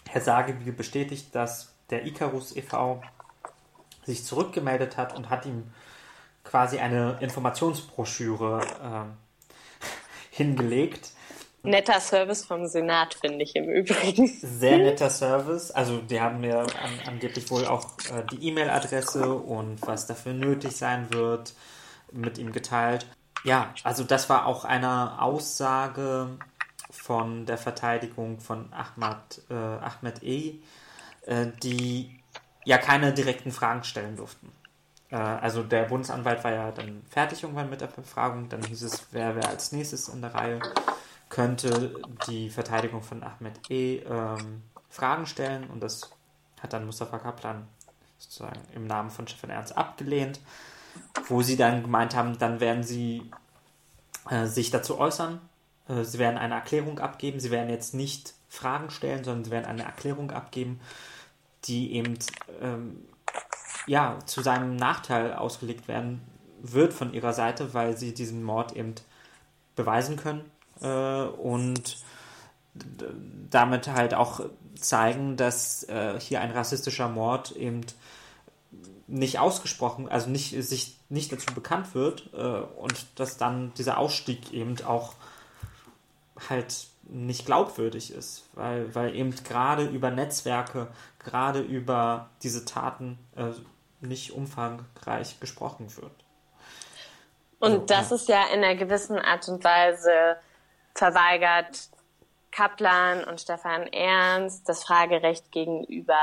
Herr Sagebiel bestätigt, dass der Icarus e.V. sich zurückgemeldet hat und hat ihm quasi eine Informationsbroschüre hingelegt. Netter Service vom Senat, finde ich im Übrigen. Sehr netter Service. Also die haben ja angeblich wohl auch die E-Mail-Adresse und was dafür nötig sein wird, mit ihm geteilt. Ja, also das war auch eine Aussage von der Verteidigung von Ahmad E., die ja keine direkten Fragen stellen durften. Also der Bundesanwalt war ja dann fertig irgendwann mit der Befragung, dann hieß es, wer als nächstes in der Reihe könnte die Verteidigung von Ahmad E. Fragen stellen, und das hat dann Mustafa Kaplan sozusagen im Namen von Stefan Ernst abgelehnt, wo sie dann gemeint haben, dann werden sie sich dazu äußern, sie werden eine Erklärung abgeben, sie werden jetzt nicht Fragen stellen, sondern sie werden eine Erklärung abgeben, die eben zu seinem Nachteil ausgelegt werden wird von ihrer Seite, weil sie diesen Mord eben beweisen können und damit halt auch zeigen, dass hier ein rassistischer Mord eben nicht ausgesprochen, also nicht dazu bekannt wird und dass dann dieser Ausstieg eben auch halt nicht glaubwürdig ist, weil eben gerade über Netzwerke, gerade über diese Taten nicht umfangreich gesprochen wird. Und das ist ja in einer gewissen Art und Weise, verweigert Kaplan und Stefan Ernst das Fragerecht gegenüber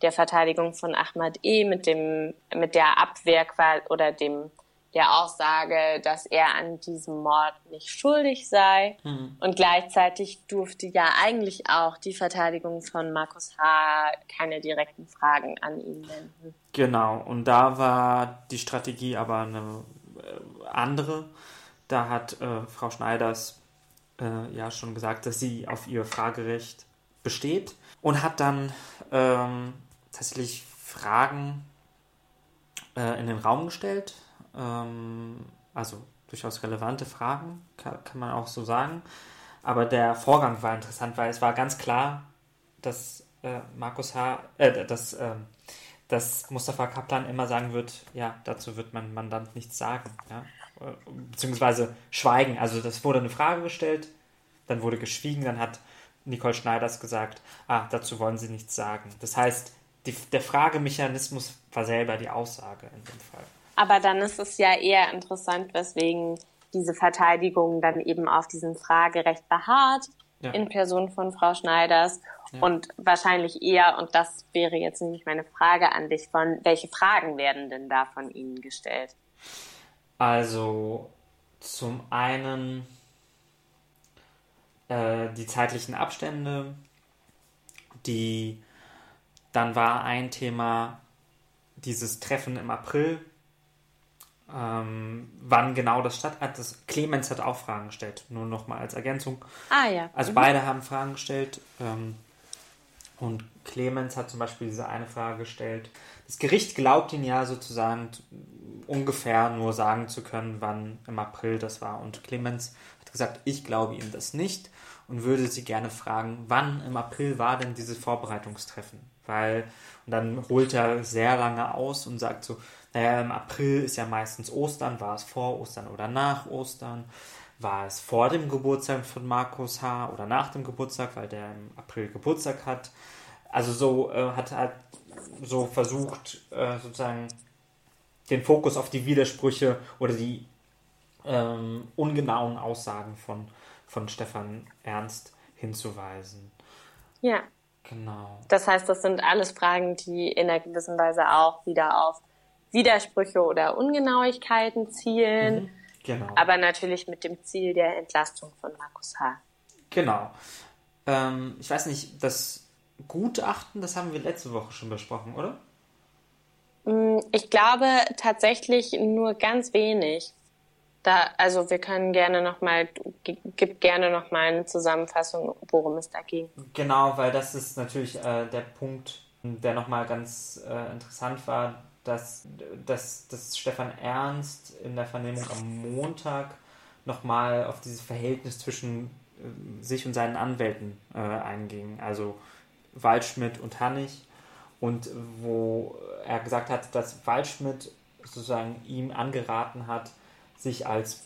der Verteidigung von Ahmad E. mit der Abwehr oder der Aussage, dass er an diesem Mord nicht schuldig sei. Mhm. Und gleichzeitig durfte ja eigentlich auch die Verteidigung von Markus H. keine direkten Fragen an ihn wenden. Genau, und da war die Strategie aber eine andere. Da hat Frau Schneiders schon gesagt, dass sie auf ihr Fragerecht besteht und hat dann tatsächlich Fragen in den Raum gestellt, also durchaus relevante Fragen, kann man auch so sagen. Aber der Vorgang war interessant, weil es war ganz klar, dass dass Mustafa Kaplan immer sagen wird, ja, dazu wird mein Mandant nichts sagen, ja, beziehungsweise schweigen. Also das wurde eine Frage gestellt, dann wurde geschwiegen, dann hat Nicole Schneiders gesagt, dazu wollen sie nichts sagen. Das heißt, der Fragemechanismus war selber die Aussage in dem Fall. Aber dann ist es ja eher interessant, weswegen diese Verteidigung dann eben auf diesem Fragerecht beharrt, in Person von Frau Schneiders. Ja. Und wahrscheinlich eher, und das wäre jetzt nämlich meine Frage an dich, welche Fragen werden denn da von Ihnen gestellt? Also zum einen die zeitlichen Abstände, dann war ein Thema dieses Treffen im April, wann genau das stattfand. Clemens hat auch Fragen gestellt, nur nochmal als Ergänzung. Also beide haben Fragen gestellt. Und Clemens hat zum Beispiel diese eine Frage gestellt. Das Gericht glaubt ihn ja sozusagen ungefähr nur sagen zu können, wann im April das war. Und Clemens hat gesagt, ich glaube ihm das nicht und würde sie gerne fragen, wann im April war denn dieses Vorbereitungstreffen? Und dann holt er sehr lange aus und sagt so, naja, im April ist ja meistens Ostern, war es vor Ostern oder nach Ostern? War es vor dem Geburtstag von Markus H. oder nach dem Geburtstag, weil der im April Geburtstag hat? Also so hat er so versucht, sozusagen den Fokus auf die Widersprüche oder die ungenauen Aussagen von Stefan Ernst hinzuweisen. Ja. Genau. Das heißt, das sind alles Fragen, die in einer gewissen Weise auch wieder auf Widersprüche oder Ungenauigkeiten zielen. Mhm. Genau. Aber natürlich mit dem Ziel der Entlastung von Markus H. Genau. Ich weiß nicht, das Gutachten, das haben wir letzte Woche schon besprochen, oder? Ich glaube tatsächlich nur ganz wenig. Also wir können gerne nochmal, gib gerne nochmal eine Zusammenfassung, worum es da ging. Genau, weil das ist natürlich der Punkt, der nochmal ganz interessant war, dass Stefan Ernst in der Vernehmung am Montag nochmal auf dieses Verhältnis zwischen sich und seinen Anwälten einging. Also Waldschmidt und Hannig. Und wo er gesagt hat, dass Waldschmidt sozusagen ihm angeraten hat, sich als,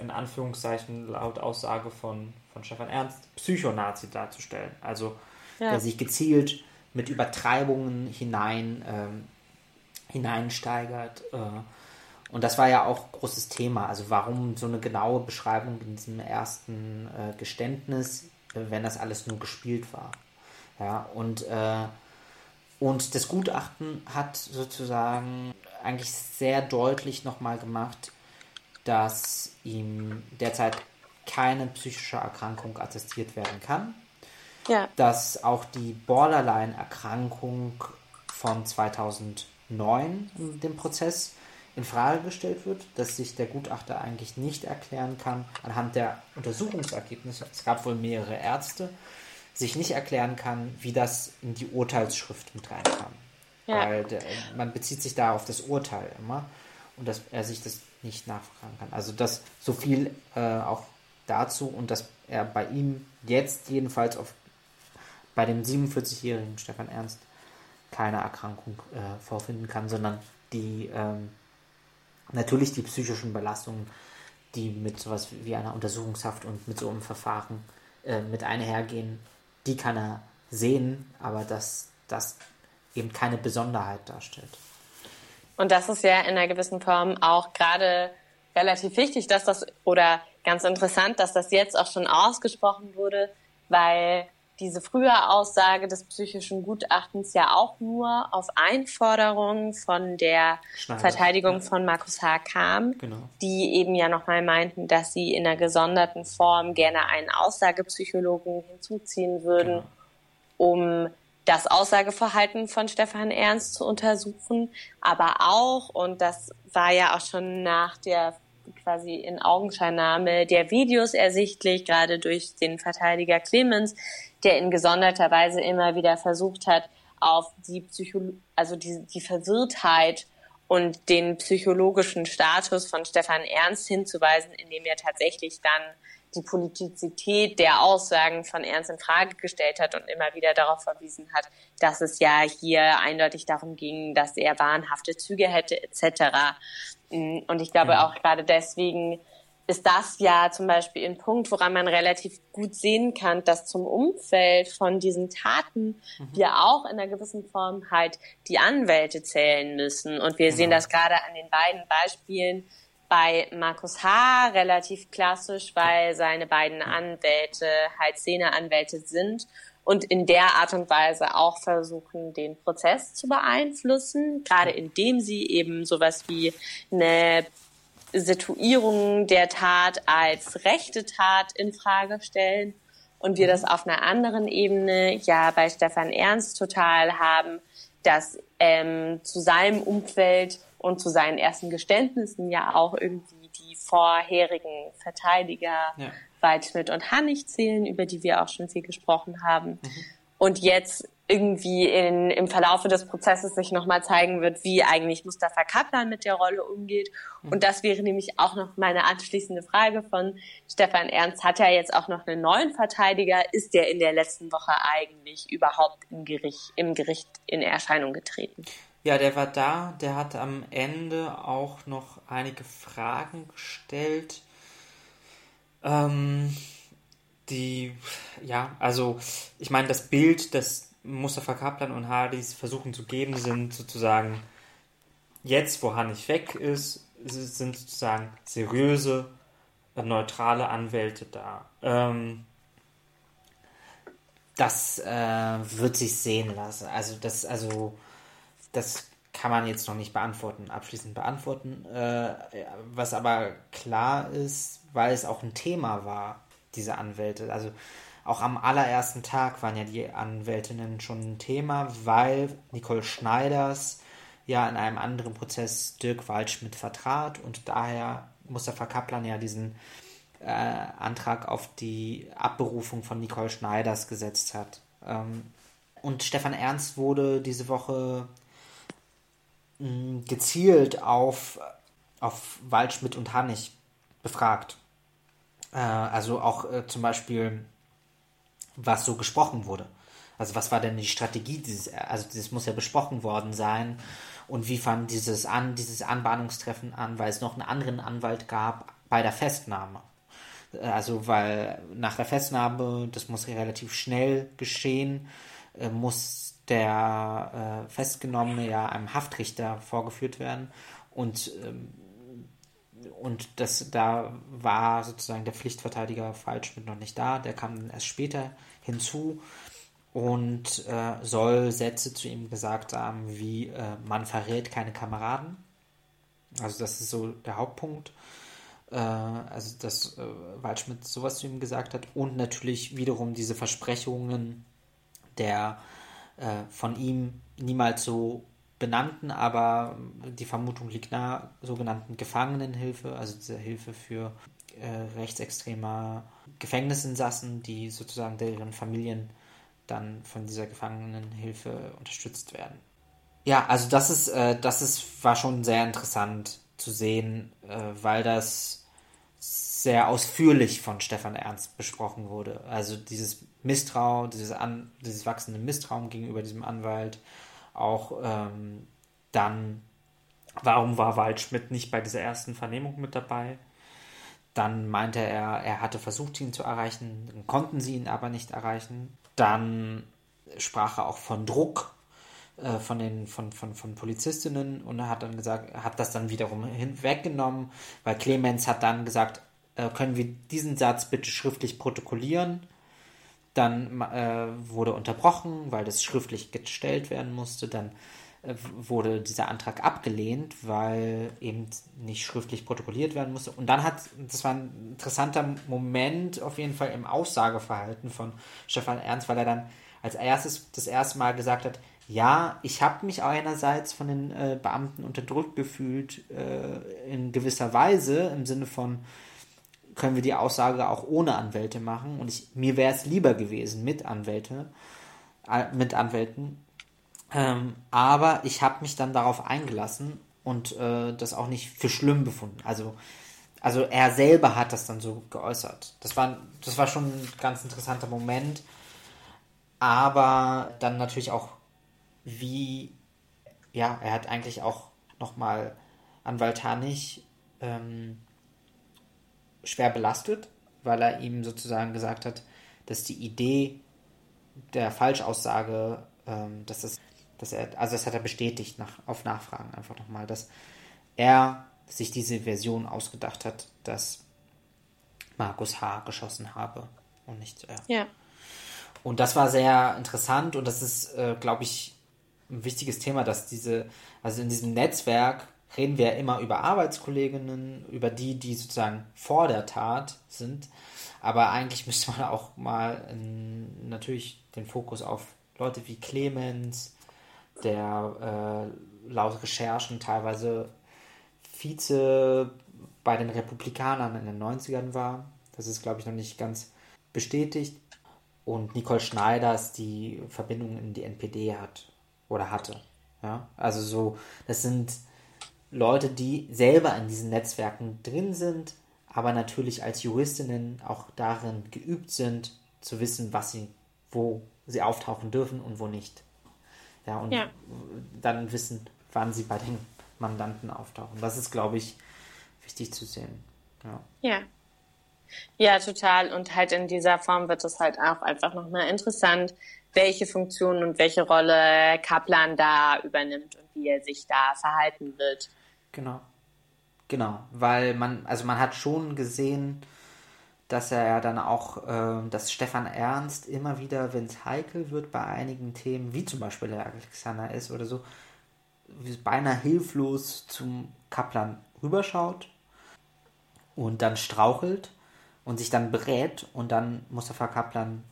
in Anführungszeichen laut Aussage von Stefan Ernst, Psychonazi darzustellen. Also, ja. Der sich gezielt mit Übertreibungen hineinsteigert. Und das war ja auch großes Thema. Also warum so eine genaue Beschreibung in diesem ersten Geständnis, wenn das alles nur gespielt war. Ja, und das Gutachten hat sozusagen eigentlich sehr deutlich nochmal gemacht, dass ihm derzeit keine psychische Erkrankung attestiert werden kann. Ja. Dass auch die Borderline-Erkrankung von 2009 in dem Prozess in Frage gestellt wird, dass sich der Gutachter eigentlich nicht erklären kann, anhand der Untersuchungsergebnisse, es gab wohl mehrere Ärzte, sich nicht erklären kann, wie das in die Urteilsschrift mit reinkam. Ja. Weil man bezieht sich da auf das Urteil immer und dass er sich das nicht nachfragen kann. Also das so viel auch dazu und dass er bei ihm jetzt jedenfalls bei dem 47-jährigen Stefan Ernst keine Erkrankung vorfinden kann, sondern die natürlich die psychischen Belastungen, die mit sowas wie einer Untersuchungshaft und mit so einem Verfahren mit einhergehen, die kann er sehen, aber dass das eben keine Besonderheit darstellt. Und das ist ja in einer gewissen Form auch gerade relativ wichtig, dass das, oder ganz interessant, dass das jetzt auch schon ausgesprochen wurde, weil diese frühe Aussage des psychischen Gutachtens ja auch nur auf Einforderung von der Verteidigung von Markus H. kam, genau. Die eben ja nochmal meinten, dass sie in einer gesonderten Form gerne einen Aussagepsychologen hinzuziehen würden, genau. Um das Aussageverhalten von Stefan Ernst zu untersuchen, aber auch, und das war ja auch schon nach der quasi in Augenscheinnahme der Videos ersichtlich, gerade durch den Verteidiger Clemens, der in gesonderter Weise immer wieder versucht hat, auf die die Verwirrtheit und den psychologischen Status von Stefan Ernst hinzuweisen, indem er tatsächlich dann die Politizität der Aussagen von Ernst in Frage gestellt hat und immer wieder darauf verwiesen hat, dass es ja hier eindeutig darum ging, dass er wahnhafte Züge hätte etc. Und ich glaube auch gerade deswegen ist das ja zum Beispiel ein Punkt, woran man relativ gut sehen kann, dass zum Umfeld von diesen Taten wir auch in einer gewissen Form halt die Anwälte zählen müssen. Und wir sehen das gerade an den beiden Beispielen bei Markus H. relativ klassisch, weil seine beiden Anwälte halt Szeneanwälte sind und in der Art und Weise auch versuchen, den Prozess zu beeinflussen, gerade indem sie eben sowas wie eine Situierung der Tat als rechte Tat in Frage stellen und wir das auf einer anderen Ebene ja bei Stefan Ernst total haben, dass zu seinem Umfeld und zu seinen ersten Geständnissen ja auch irgendwie die vorherigen Verteidiger Waldschmidt und Hannig zählen, über die wir auch schon viel gesprochen haben. und jetzt irgendwie im Verlaufe des Prozesses sich nochmal zeigen wird, wie eigentlich Mustafa Kaplan mit der Rolle umgeht. Und das wäre nämlich auch noch meine anschließende Frage von Stefan Ernst. Hat er jetzt auch noch einen neuen Verteidiger? Ist der in der letzten Woche eigentlich überhaupt im Gericht in Erscheinung getreten? Ja, der war da. Der hat am Ende auch noch einige Fragen gestellt. Ich meine, das Bild, das Mustafa Kaplan und Raudis versuchen zu geben, sind sozusagen jetzt, wo Hannig weg ist, sind sozusagen seriöse, neutrale Anwälte da. Das wird sich sehen lassen. Das kann man jetzt noch nicht abschließend beantworten. Was aber klar ist, weil es auch ein Thema war, diese Anwälte, also auch am allerersten Tag waren ja die Anwältinnen schon ein Thema, weil Nicole Schneiders ja in einem anderen Prozess Dirk Waldschmidt vertrat und daher Mustafa Kaplan ja diesen Antrag auf die Abberufung von Nicole Schneiders gesetzt hat. Und Stefan Ernst wurde diese Woche gezielt auf Waldschmidt und Hannig befragt. Also auch zum Beispiel, was so gesprochen wurde. Also was war denn die Strategie das muss ja besprochen worden sein. Und wie fand dieses Anbahnungstreffen an, weil es noch einen anderen Anwalt gab bei der Festnahme. Also weil nach der Festnahme, das muss relativ schnell geschehen, muss der Festgenommene ja einem Haftrichter vorgeführt werden. Und da war sozusagen der Pflichtverteidiger Waldschmidt noch nicht da, der kam dann erst später hinzu und soll Sätze zu ihm gesagt haben, wie man verrät keine Kameraden. Also das ist so der Hauptpunkt, dass Waldschmidt sowas zu ihm gesagt hat und natürlich wiederum diese Versprechungen der von ihm niemals so benannten, aber die Vermutung liegt nahe, sogenannten Gefangenenhilfe, also diese Hilfe für rechtsextreme Gefängnisinsassen, die sozusagen deren Familien dann von dieser Gefangenenhilfe unterstützt werden. Ja, also war schon sehr interessant zu sehen, weil das sehr ausführlich von Stefan Ernst besprochen wurde. Also dieses Misstrauen, dieses wachsende Misstrauen gegenüber diesem Anwalt, auch dann, warum war Waldschmidt nicht bei dieser ersten Vernehmung mit dabei? Dann meinte er, er hatte versucht, ihn zu erreichen, konnten sie ihn aber nicht erreichen. Dann sprach er auch von Druck von Polizistinnen und er hat dann gesagt, hat das dann wiederum hinweggenommen, weil Clemens hat dann gesagt, können wir diesen Satz bitte schriftlich protokollieren? Dann wurde unterbrochen, weil das schriftlich gestellt werden musste. Dann wurde dieser Antrag abgelehnt, weil eben nicht schriftlich protokolliert werden musste. Und dann das war ein interessanter Moment auf jeden Fall im Aussageverhalten von Stefan Ernst, weil er dann als erstes das erste Mal gesagt hat, ja, ich habe mich einerseits von den Beamten unterdrückt gefühlt in gewisser Weise, im Sinne von, können wir die Aussage auch ohne Anwälte machen. Und mir wäre es lieber gewesen mit Anwälten. Aber ich habe mich dann darauf eingelassen und das auch nicht für schlimm befunden. Also er selber hat das dann so geäußert. Das war schon ein ganz interessanter Moment. Aber dann natürlich auch, er hat eigentlich auch nochmal Anwalt Hannig schwer belastet, weil er ihm sozusagen gesagt hat, dass die Idee der Falschaussage, das hat er bestätigt auf Nachfragen einfach nochmal, dass er sich diese Version ausgedacht hat, dass Markus H. geschossen habe und nicht er. Ja. Und das war sehr interessant und das ist, glaube ich, ein wichtiges Thema, dass in diesem Netzwerk reden wir ja immer über Arbeitskolleginnen, über die sozusagen vor der Tat sind. Aber eigentlich müsste man auch mal natürlich den Fokus auf Leute wie Clemens, der laut Recherchen teilweise Vize bei den Republikanern in den 90ern war. Das ist, glaube ich, noch nicht ganz bestätigt. und Nicole Schneiders die Verbindung in die NPD hat oder hatte. Ja? Also so, das sind Leute, die selber in diesen Netzwerken drin sind, aber natürlich als Juristinnen auch darin geübt sind, zu wissen, was sie, wo sie auftauchen dürfen und wo nicht. Ja, und ja, dann wissen, wann sie bei den Mandanten auftauchen. Das ist, glaube ich, wichtig zu sehen. Ja. Ja. Ja, total. Und halt in dieser Form wird es halt auch einfach nochmal interessant, welche Funktion und welche Rolle Kaplan da übernimmt und wie er sich da verhalten wird. Genau. Genau, weil man hat schon gesehen, dass er ja dann auch, dass Stefan Ernst immer wieder, wenn es heikel wird bei einigen Themen, wie zum Beispiel der Alexander S. oder so, beinahe hilflos zum Kaplan rüberschaut und dann strauchelt und sich dann berät und dann Mustafa Kaplan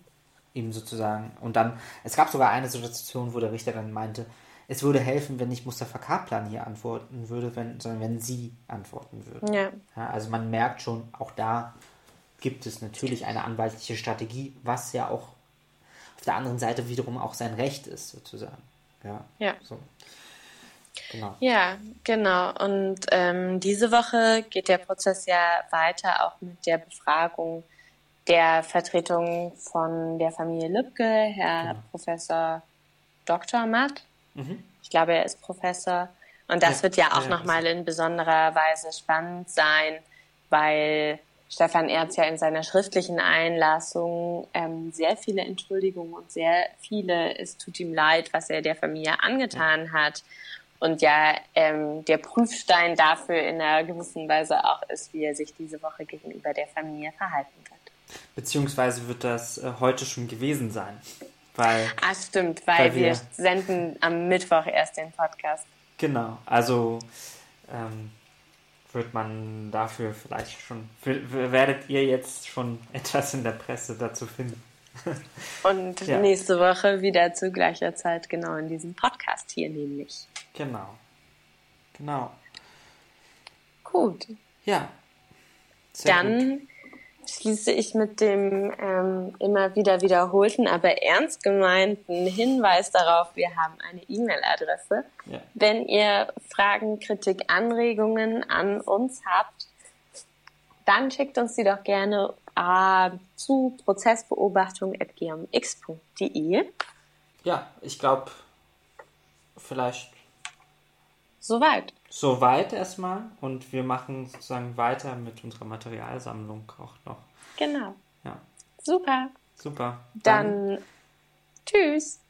ihm sozusagen, und dann, es gab sogar eine Situation, wo der Richter dann meinte, es würde helfen, wenn nicht Mustafa Kaplan hier antworten würde, sondern wenn sie antworten würde. Ja. Ja, also man merkt schon, auch da gibt es natürlich eine anwaltliche Strategie, was ja auch auf der anderen Seite wiederum auch sein Recht ist, sozusagen. Ja, ja. So. Genau. Ja, genau. Und diese Woche geht der Prozess ja weiter, auch mit der Befragung der Vertretung von der Familie Lübcke, Herr genau. Professor Dr. Matt. Ich glaube, er ist Professor. Und das wird ja auch nochmal in besonderer Weise spannend sein, weil Stefan Ernst ja in seiner schriftlichen Einlassung sehr viele Entschuldigungen und sehr viele, es tut ihm leid, was er der Familie angetan hat. Und ja, der Prüfstein dafür in einer gewissen Weise auch ist, wie er sich diese Woche gegenüber der Familie verhalten wird. Beziehungsweise wird das heute schon gewesen sein. Weil wir senden am Mittwoch erst den Podcast. Genau, also wird man dafür vielleicht schon, werdet ihr jetzt schon etwas in der Presse dazu finden. Und nächste Woche wieder zu gleicher Zeit genau in diesem Podcast hier nämlich. Genau. Gut. Ja. Dann schließe ich mit dem immer wieder wiederholten, aber ernst gemeinten Hinweis darauf, wir haben eine E-Mail-Adresse. Ja. Wenn ihr Fragen, Kritik, Anregungen an uns habt, dann schickt uns die doch gerne zu prozessbeobachtung@gmx.de. Ja, ich glaube, vielleicht Soweit erstmal, und wir machen sozusagen weiter mit unserer Materialsammlung auch noch. Genau. Ja. Super. Dann tschüss.